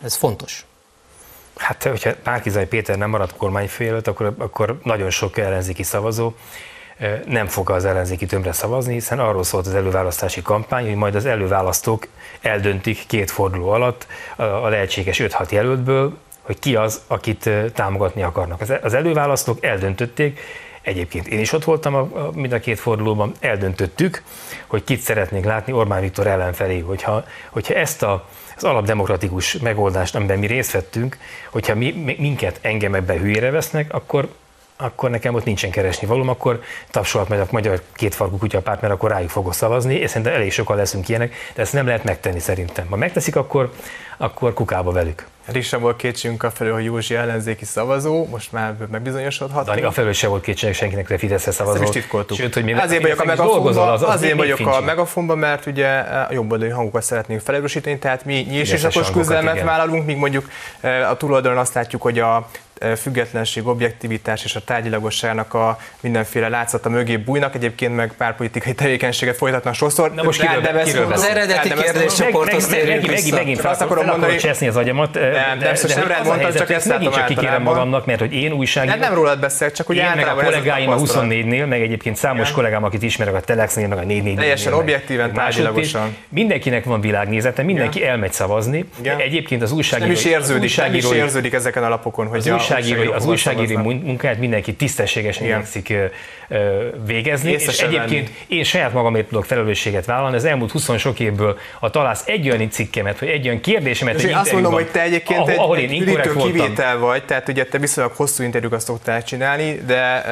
Ez fontos. Hát, hogyha Márki-Zay Péter nem marad kormányfőjelölt, akkor nagyon sok ellenzéki szavazó nem fog az ellenzéki tömbre szavazni, hiszen arról szólt az előválasztási kampány, hogy majd az előválasztók eldöntik 2 forduló alatt a lehetséges 5-6 jelöltből, hogy ki az, akit támogatni akarnak. Az előválasztók eldöntötték, egyébként én is ott voltam mind a 2 fordulóban, eldöntöttük, hogy kit szeretnénk látni Orbán Viktor ellenfelé, hogyha ezt az alapdemokratikus megoldást, amiben mi részt vettünk, hogyha minket, engem ebben hülyére vesznek, akkor nekem ott nincsen keresni valóm, akkor tapsolhat meg a magyar kétfarkú kutyapárt, mert akkor rájuk fogok szavazni, és szerintem elég sokan leszünk ilyenek, de ezt nem lehet megtenni szerintem. Ha megteszik, akkor kukába velük. Rissa volt kétségünk afelől, hogy Józsi ellenzéki szavazó, most már megbizonyosodhat. Dani, afelől se volt kétségünk senkinek, hogy Fideszre szavazol. Ezt is titkoltuk. Sőt, hogy azért vagyok a megafonban, mert ugye a jobboldali hangokat szeretnénk felerősíteni, tehát mi nyílsisakos küzdelmet vállalunk, míg mondjuk a túloldalon azt látjuk, hogy a függetlenség, objektivitás és a tárgyilagosságnak a mindenféle látszata mögé bújnak, egyébként meg pártpolitikai tevékenységet folytatnak sokszor. Na most kiről az eredeti kérdéscsoporthoz térjünk vissza. Megint fel akarom cseszni az agyamat. Nem rád mondtam, csak ezt látom általában. Kikérem magamnak, mert hogy én újságíró. Nem rólad beszélek, csak úgy általában. Én meg a kollégáim a 24-nél, meg egyébként számos kollégám, akit ismerek a Telexnél, meg a 444-nél. Teljesen objektíven, tárgyilagosan. Mindenkinek van világnézete, mindenki elmegy szavazni. Egyébként az újságírói ezeken alapokon, hogy az újságíró munkáját mindenki tisztességesen igyekszik végezni, és egyébként én saját magamért tudok felelősséget vállalni. Az elmúlt 20 sok évből, ha találsz egy olyan cikkemet, vagy egy olyan kérdésemet, és egy azt mondom, hogy te egyébként egy üdítő kivétel vagy, tehát ugye te viszonylag hosszú interjúkat szoktál csinálni, de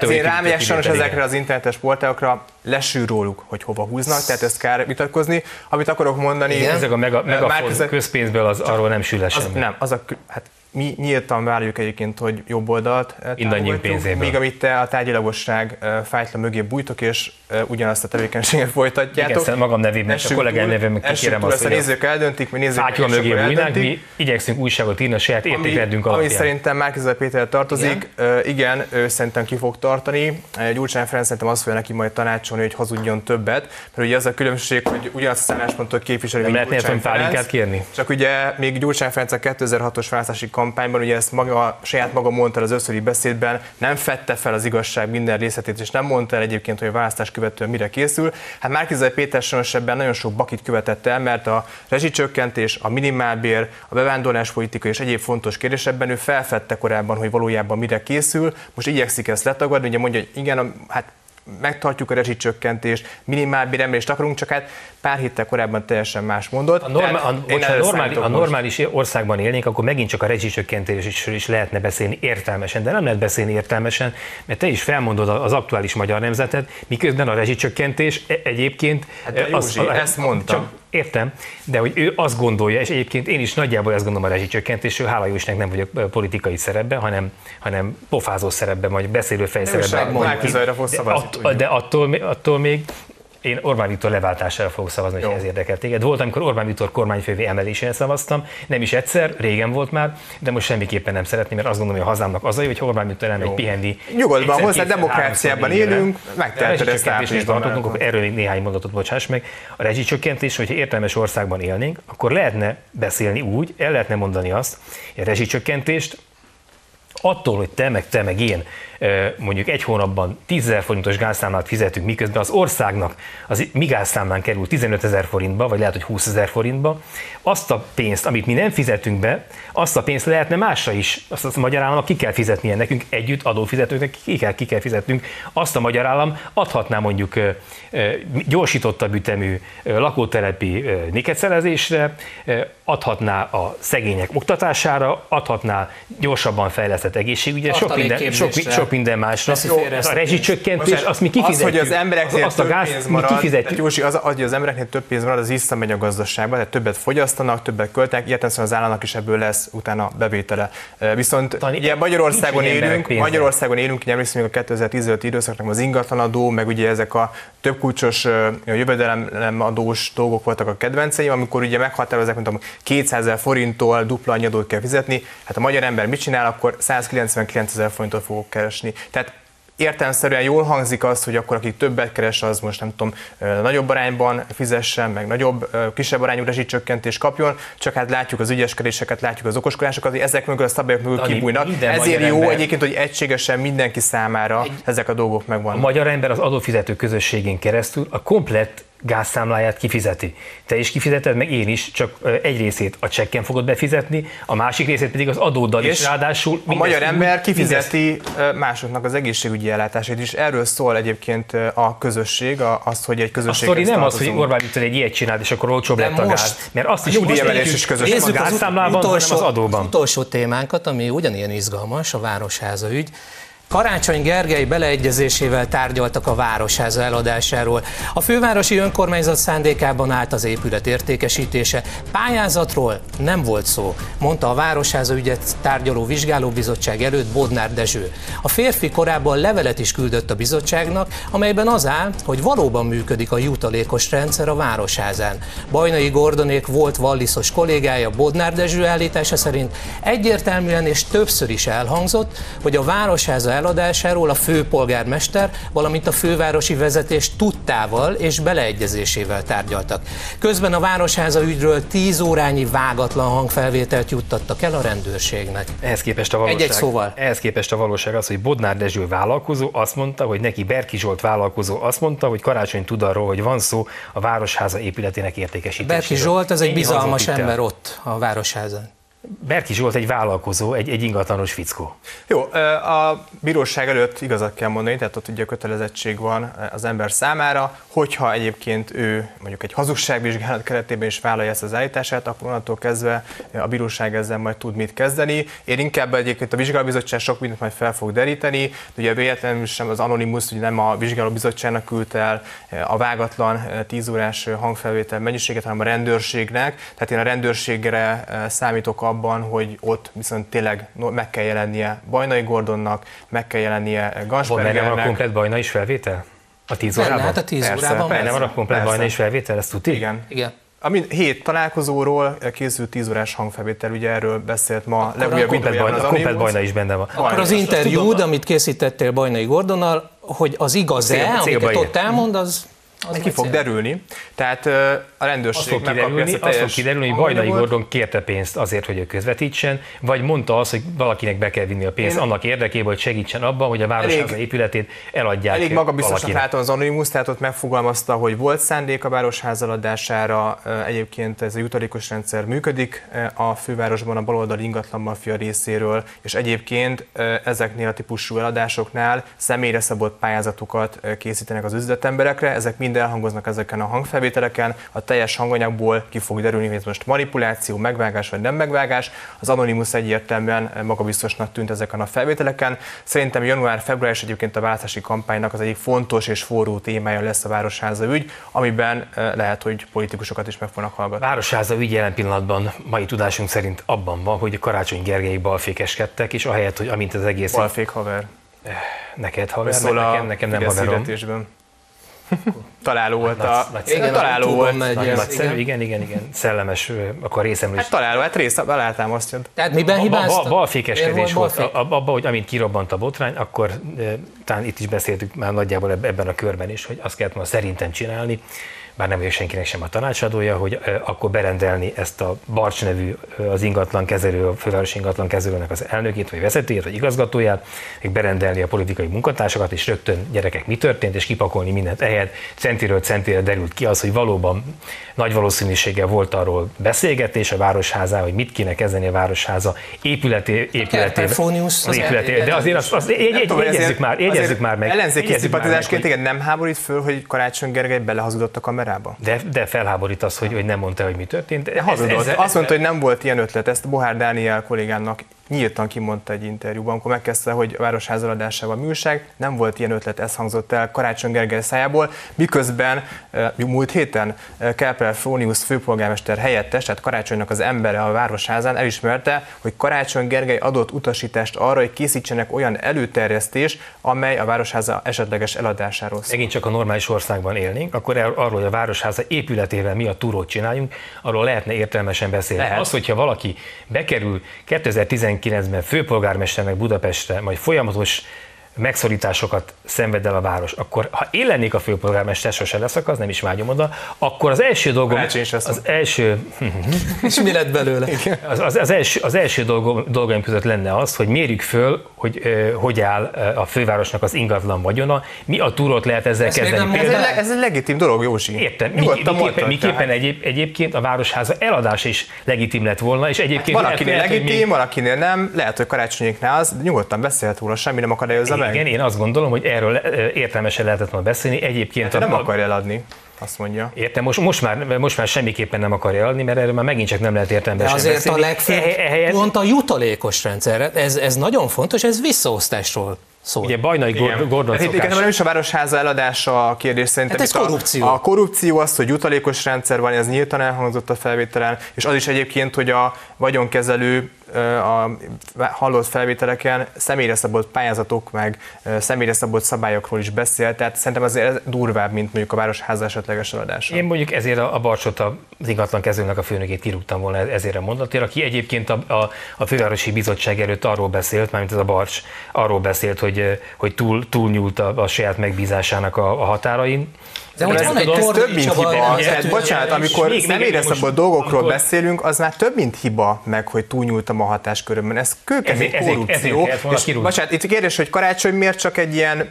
azért rámegyek sajnos ezekre az internetes portálokra, lesül róluk, hogy hova húznak, tehát ezt kár vitatkozni. Amit akarok mondani... Igen, ezek a megafon közpénzből az arról nem sül le semmi. Nem, az a... Hát, mi nyíltan várjuk egyébként, hogy jobb oldalt támogatjuk, míg amit te a tárgyilagosság fájtla mögé bújtok, és ugyanazt a tevékenységet folytatjátok. Igen, magam nevében, a kollégám nevében kikérem azt, hogy a nézők eldöntik, mi nézzük, fájtla mögé bújnánk, mi igyekszünk újságot írni a saját értékrendünk alapján. Ami szerintem Márki-Zay Péterre tartozik, igen, ő szerintem ki fog tartani. Gyurcsány Ferenc szerintem azt fogja neki majd tanácsolni, hogy hazudjon többet, mert ugye az a különbség, hogy ugyanazt a álláspontot képviselünk. Nem lehetne pálinkát kérni. Csak ugye még Gyurcsány Ferenc a 2006-os választási kampányban, ugye ezt saját maga mondta az összöri beszédben, nem fedte fel az igazság minden részletét, és nem mondta el egyébként, hogy a választás követően mire készül. Hát Márki-Zay Péter sajnos ebben nagyon sok bakit követett el, mert a rezsicsökkentés, a minimálbér, a bevándorláspolitika és egyéb fontos kérdésekben ő felfedte korábban, hogy valójában mire készül, most igyekszik ezt letagadni, ugye mondja, hogy igen, hát megtartjuk a rezsicsökkentést, minimálbér emelést akarunk, csak hát pár héttel korábban teljesen más mondott. Ha normális országban élnénk, akkor megint csak a rezsicsökkentésről is lehetne beszélni értelmesen, de nem lehet beszélni értelmesen, mert te is felmondod az aktuális magyar nemzetet, miközben a rezsicsökkentés egyébként... Hát de Józsi, ezt mondtam. Csak, értem, de hogy ő azt gondolja, és egyébként én is nagyjából ezt gondolom a rezsicsökkentésről, hála jó Istennek nem vagyok politikai szerepben, hanem pofázó szerepben, vagy beszélő fejszerepben. De attól még én Orbán Viktor leváltására fogok szavazni, hogy ez érdekel téged. Volt, amikor Orbán Viktor kormányfővé emelésére szavaztam, nem is egyszer, régen volt már, de most semmiképpen nem szeretném, mert azt gondolom, hogy a hazámnak az a jó, hogy Orbán Viktor elmegy pihenni. Nyugodtan, hozzá demokráciában élünk, megteheted ezt áprilisban. Erről még néhány mondatot bocsáss meg. A rezsicsökkentés, hogyha értelmes országban élnénk, akkor lehetne beszélni úgy, el lehetne mondani azt, hogy a rezsicsökkentést attól, hogy te meg én mondjuk egy hónapban 10 000 forintos gázszámlát fizetünk, miközben az országnak az mi gázszámlán kerül 15 000 forintba, vagy lehet, hogy 20 000 forintba, azt a pénzt, amit mi nem fizetünk be, azt a pénzt lehetne másra is, azt a magyar államnak ki kell fizetnie nekünk, együtt adófizetőknek ki kell fizetnünk, azt a magyar állam adhatná mondjuk gyorsítottabb ütemű lakótelepi néketszerezésre, adhatná a szegények oktatására, adhatná gyorsabban fejlesztett egészségügyre, sok minden másra. A rezsicsökkentés, azt mi kifizetjük. Az, hogy az embereknél több pénz marad, az visszamegy a gazdaságba, tehát többet fogyasztanak, többet költenek, illetve szóval az államnak is ebből lesz utána bevétele. Viszont ugye Magyarországon élünk, emlékszünk még a 2015 időszaknak az ingatlanadó, meg ugye ezek a többkulcsos jövedelemadós dolgok voltak a kedvenceim, amikor ugye meghatározták, mint a 200 000 forinttól dupla annyi adót kell fizetni, hát a magyar ember mit csinál, akkor 199 000 forintot fogok keresni. Tehát értelemszerűen jól hangzik az, hogy akkor aki többet keres, az most nem tudom, nagyobb arányban fizessen, meg kisebb arányú rezsicsökkentést kapjon, csak hát látjuk az ügyeskedéseket, látjuk az okoskodásokat, hogy ezek mögül a szabályok mögül kibújnak. Ezért jó egyébként, hogy egységesen mindenki számára ezek a dolgok megvannak. A magyar ember az adófizető közösségén keresztül a komplett gázszámláját kifizeti. Te is kifizeted, meg én is, csak egy részét a csekken fogod befizetni, a másik részét pedig az adóddal is, ráadásul... A magyar ember kifizeti másoknak az egészségügyi ellátását is. Erről szól egyébként a közösség, az, hogy egy közösség... A sztori nem az, hogy Orbán Viktor egy ilyet csinált, és akkor olcsóbb lett a gáz. Mert azt is nézzük a gázszámlában, hanem az adóban. Az utolsó témánkat, ami ugyanilyen izgalmas, a Városháza ügy. Karácsony Gergely beleegyezésével tárgyaltak a Városháza eladásáról. A fővárosi önkormányzat szándékában állt az épület értékesítése. Pályázatról nem volt szó, mondta a Városháza ügyet tárgyaló vizsgálóbizottság előtt Bodnár Dezső. A férfi korábban levelet is küldött a bizottságnak, amelyben az áll, hogy valóban működik a jutalékos rendszer a Városházán. Bajnai Gordonék volt valliszos kollégája Bodnár Dezső állítása szerint egyértelműen és többször is elhangzott, hogy a Városháza eladásáról a főpolgármester, valamint a fővárosi vezetés tudtával és beleegyezésével tárgyaltak. Közben a Városháza ügyről 10 órányi vágatlan hangfelvételt juttattak el a rendőrségnek. Ehhez képest a valóság az, hogy Bodnár Dezső vállalkozó azt mondta, hogy neki Berki Zsolt vállalkozó azt mondta, hogy Karácsony tud arról, hogy van szó a Városháza épületének értékesítéséről. Berki Zsolt az egy bizalmas ember ott a Városházán. Berki Zsolt egy vállalkozó, egy ingatlanos fickó. Jó, a bíróság előtt igazat kell mondani, tehát ott ugye kötelezettség van az ember számára, hogyha egyébként ő mondjuk egy hazugságvizsgálat keretében is vállalja ezt az állítását, akkor onnantól kezdve a bíróság ezzel majd tud mit kezdeni. Én inkább egyébként a vizsgálóbizottság sok mindent majd fel fog deríteni, ugye véletlenül sem az anonimus, ugye nem a vizsgálóbizottságnak küldte el a vágatlan 10 órás hangfelvétel mennyiséget, hanem a rendőrségnek, tehát én a rendőrségre számítok abban, hogy ott viszont tényleg meg kell jelennie Bajnai Gordonnak, meg kell jelennie Ganspergernek. Van a komplet Bajnai is felvétel? A 10 órában? Hát a 10 órában. Nem van a komplet Bajnai is felvétel, ezt tudni? Igen. Igen. A 7 találkozóról készült 10 órás hangfelvétel, ugye erről beszélt ma legújabb videójában az Anibus. A komplet Bajnai is benne van. Akkor az interjúd, amit készítettél Bajnai Gordonnal, hogy az igaz-e, amiket ott elmond, az... Ki fog derülni, tehát a rendőrség megkapja ezt a teljes... Azt fog kiderülni, hogy Bajnai Gordon kérte pénzt azért, hogy ő közvetítsen, vagy mondta azt, hogy valakinek be kell vinni a pénzt annak érdekében, hogy segítsen abban, hogy a Városháza épületét eladják valakinek. Elég magabiztosnak látom az Anonymous, tehát ott megfogalmazta, hogy volt szándék a Városháza eladására, egyébként ez a jutalékos rendszer működik a fővárosban, a baloldali ingatlan maffia részéről, és egyébként ezeknél a típusú eladásoknál személyre szabott pályázatokat készítenek az üzletemberekre, ezek mind elhangoznak ezeken a hangfelvételeken, a teljes hanganyagból ki fog derülni, hogy ez most manipuláció, megvágás vagy nem megvágás. Az Anonymous egyértelműen magabiztosnak tűnt ezeken a felvételeken. Szerintem január-február is egyébként a választási kampánynak az egyik fontos és forró témája lesz a Városháza ügy, amiben lehet, hogy politikusokat is meg fognak hallgatni. A Városháza ügy jelen pillanatban mai tudásunk szerint abban van, hogy Karácsony Gergelyék balfékeskedtek, és ahelyett, hogy amint az egész... Balfék haver. Neked haver, nekem nem haverom. Találó volt igen, szellemes, akkor részemlés. Hát találó, hát alátámasztja. Tehát miben hibáztak? Balfékeskedés volt, abban, hogy amint kirobbant a botrány, akkor talán itt is beszéltük már nagyjából ebben a körben is, hogy azt kellett volna szerintem csinálni, bár nem vagyok senkinek sem a tanácsadója, hogy akkor berendelni ezt a Barcs nevű az ingatlankezelő, a fővárosi ingatlankezelőnek az elnökét, vagy vezetőjét, vagy igazgatóját, meg berendelni a politikai munkatársakat, és rögtön gyerekek mi történt, és kipakolni mindent. Ehelyett centiről centire derült ki az, hogy valóban nagy valószínűséggel volt arról beszélgetés a Városháza, hogy mit kéne kezdeni a Városháza épületével. De azért azt jegyezzük már meg. Ellenzéki szimpatizásként igen, nem háborít föl, hogy Karácsony Gergely belehazudott a kamerába. De felháborít az, hogy nem mondta, hogy mi történt. Azt mondta, hogy nem volt ilyen ötlet, ezt Bohár Dániel kollégámnak nyíltan kimondta egy interjúban, amikor megkezdte, hogy a Városháza eladásában műség, nem volt ilyen ötlet, ez hangzott el Karácsony Gergely szájából, miközben múlt héten Kálper Fróniusz főpolgármester helyettes, tehát Karácsonynak az embere a Városházán elismerte, hogy Karácsony Gergely adott utasítást arra, hogy készítsenek olyan előterjesztést, amely a Városháza esetleges eladásáról szól. Megint csak a normális országban élnénk, akkor arról, hogy a Városháza épületével mi a túrót csináljunk, arról lehetne értelmesen beszélni. Az, hogyha valaki bekerül 2019-ben főpolgármesternek Budapestre, majd folyamatos megszorításokat szenved el a város, akkor ha én lennék a főpolgármester, sose leszek, az nem is vágyom oda, akkor az első dolgom... És mi lett belőle? Az első dolgaim között lenne az, hogy mérjük föl, hogy áll a fővárosnak az ingatlan vagyona, mi a túrót lehet ezzel kezdeni. Ez egy legitim dolog, Józsi. Értem. Miképpen egyébként a Városháza eladása is legitim lett volna, és egyébként... Valakinél legitim, valakinél nem, lehet, hogy Karácsonyéknál az nyugodtan beszélhet róla, semmi nem akadályozza meg. Igen, én azt gondolom, hogy erről értelmesen lehetett volna beszélni. Egyébként hát nem akarja eladni, azt mondja. Értem, most már semmiképpen nem akarja eladni, mert erről már megint csak nem lehet értelmesen beszélni. De azért a legfőbb pont a jutalékos rendszer, ez nagyon fontos, ez visszaosztásról szól. Ugye Bajnai Gordon szokás. Igen, nem is a Városháza eladása a kérdés szerintem. Hát ez korrupció. A korrupció az, hogy jutalékos rendszer van, ez nyíltan elhangzott a felvételen, és az is egyébként, hogy a vagyonkezelő a hallott felvételeken személyre szabott pályázatok meg személyre szabott szabályokról is beszélt, tehát szerintem azért durvább, mint mondjuk a Városháza esetleges eladása. Én mondjuk ezért a Barcsot, az ingatlankezelőnek a főnökét kirúgtam volna ezért a mondatért, aki egyébként a fővárosi bizottság előtt arról beszélt, mármint ez a Barcs arról beszélt, hogy túlnyúlt a saját megbízásának a határain. De ez több, mint hiba. Bocsánat, amikor személyre szabott dolgokról beszélünk, az már több, mint hiba meg, hogy túlnyúlt a a hatáskörömben. Ez kőkemény korrupció. Bocsánat, itt kérdés, hogy Karácsony miért csak egy ilyen,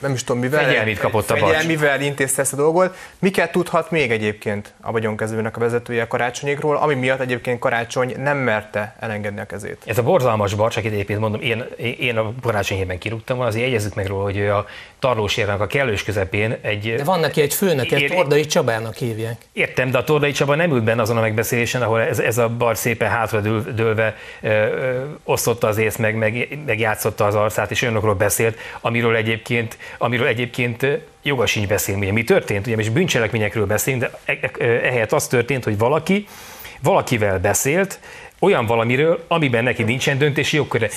nem is tudom mivel, fegyelmivel intézte ezt a dolgot. Miket tudhat még egyébként a vagyonkezelőnek a vezetője Karácsonyékról, ami miatt egyébként Karácsony nem merte elengedni a kezét? Ez a borzalmas barcsak, egyébként mondom, én a Karácsonyében kirúgtam, azért jegyezzük meg róla, hogy a Tarlós érnek a kellős közepén egy... De van neki egy főnöke, Tordai Csabának hívják. Értem, de a Tordai Csaba nem ült benne azon a megbeszélésen, ahol ez a bar szépen hátradőlve osztotta az észt, meg játszotta az arcát, és önökről beszélt, amiről egyébként joga sincs beszélni. Mi történt? Ugye, és bűncselekményekről beszélünk, de ehelyett az történt, hogy valakivel beszélt, olyan valamiről, amiben neki nincsen döntési jogköre.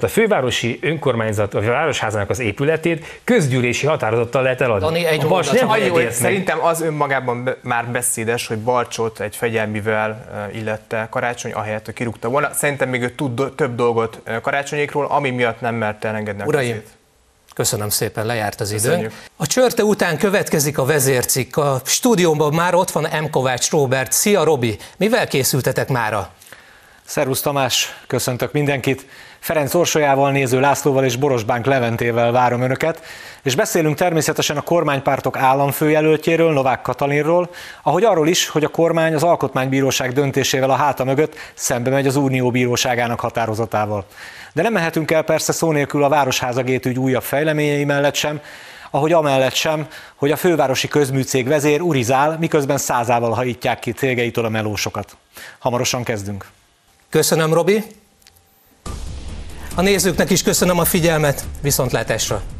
A fővárosi önkormányzat, vagy a városházának az épületét közgyűlési határozattal lehet eladni. Dani, szerintem az önmagában már beszédes, hogy Barcsot egy fegyelmivel illette Karácsony, ahelyett, hogy kirúgta volna. Szerintem még ő tud több dolgot Karácsonyékról, ami miatt nem mert elengedni a kezét. Köszönöm szépen, lejárt az időnk. A csörte után következik a vezércikk. A stúdiómban már ott van M. Kovács Róbert. Szia, Robi! Mivel készültetek mára? Szervusz, Tamás! Köszöntök mindenkit! Ferenc Orsolyával, Néző Lászlóval és Borosbánk Leventével várom önöket, és beszélünk természetesen a kormánypártok államfőjelöltjéről, Novák Katalinról, ahogy arról is, hogy a kormány az Alkotmánybíróság döntésével a háta mögött szembe megy az Unió Bíróságának határozatával. De nem mehetünk el persze szó nélkül a Városháza gétügy újabb fejleményei mellett sem, ahogy amellett sem, hogy a fővárosi közműcég vezér urizál, miközben százával hajítják ki cégeitől a melósokat. Hamarosan kezdünk. Köszönöm, Robi! A nézőknek is köszönöm a figyelmet, viszontlátásra!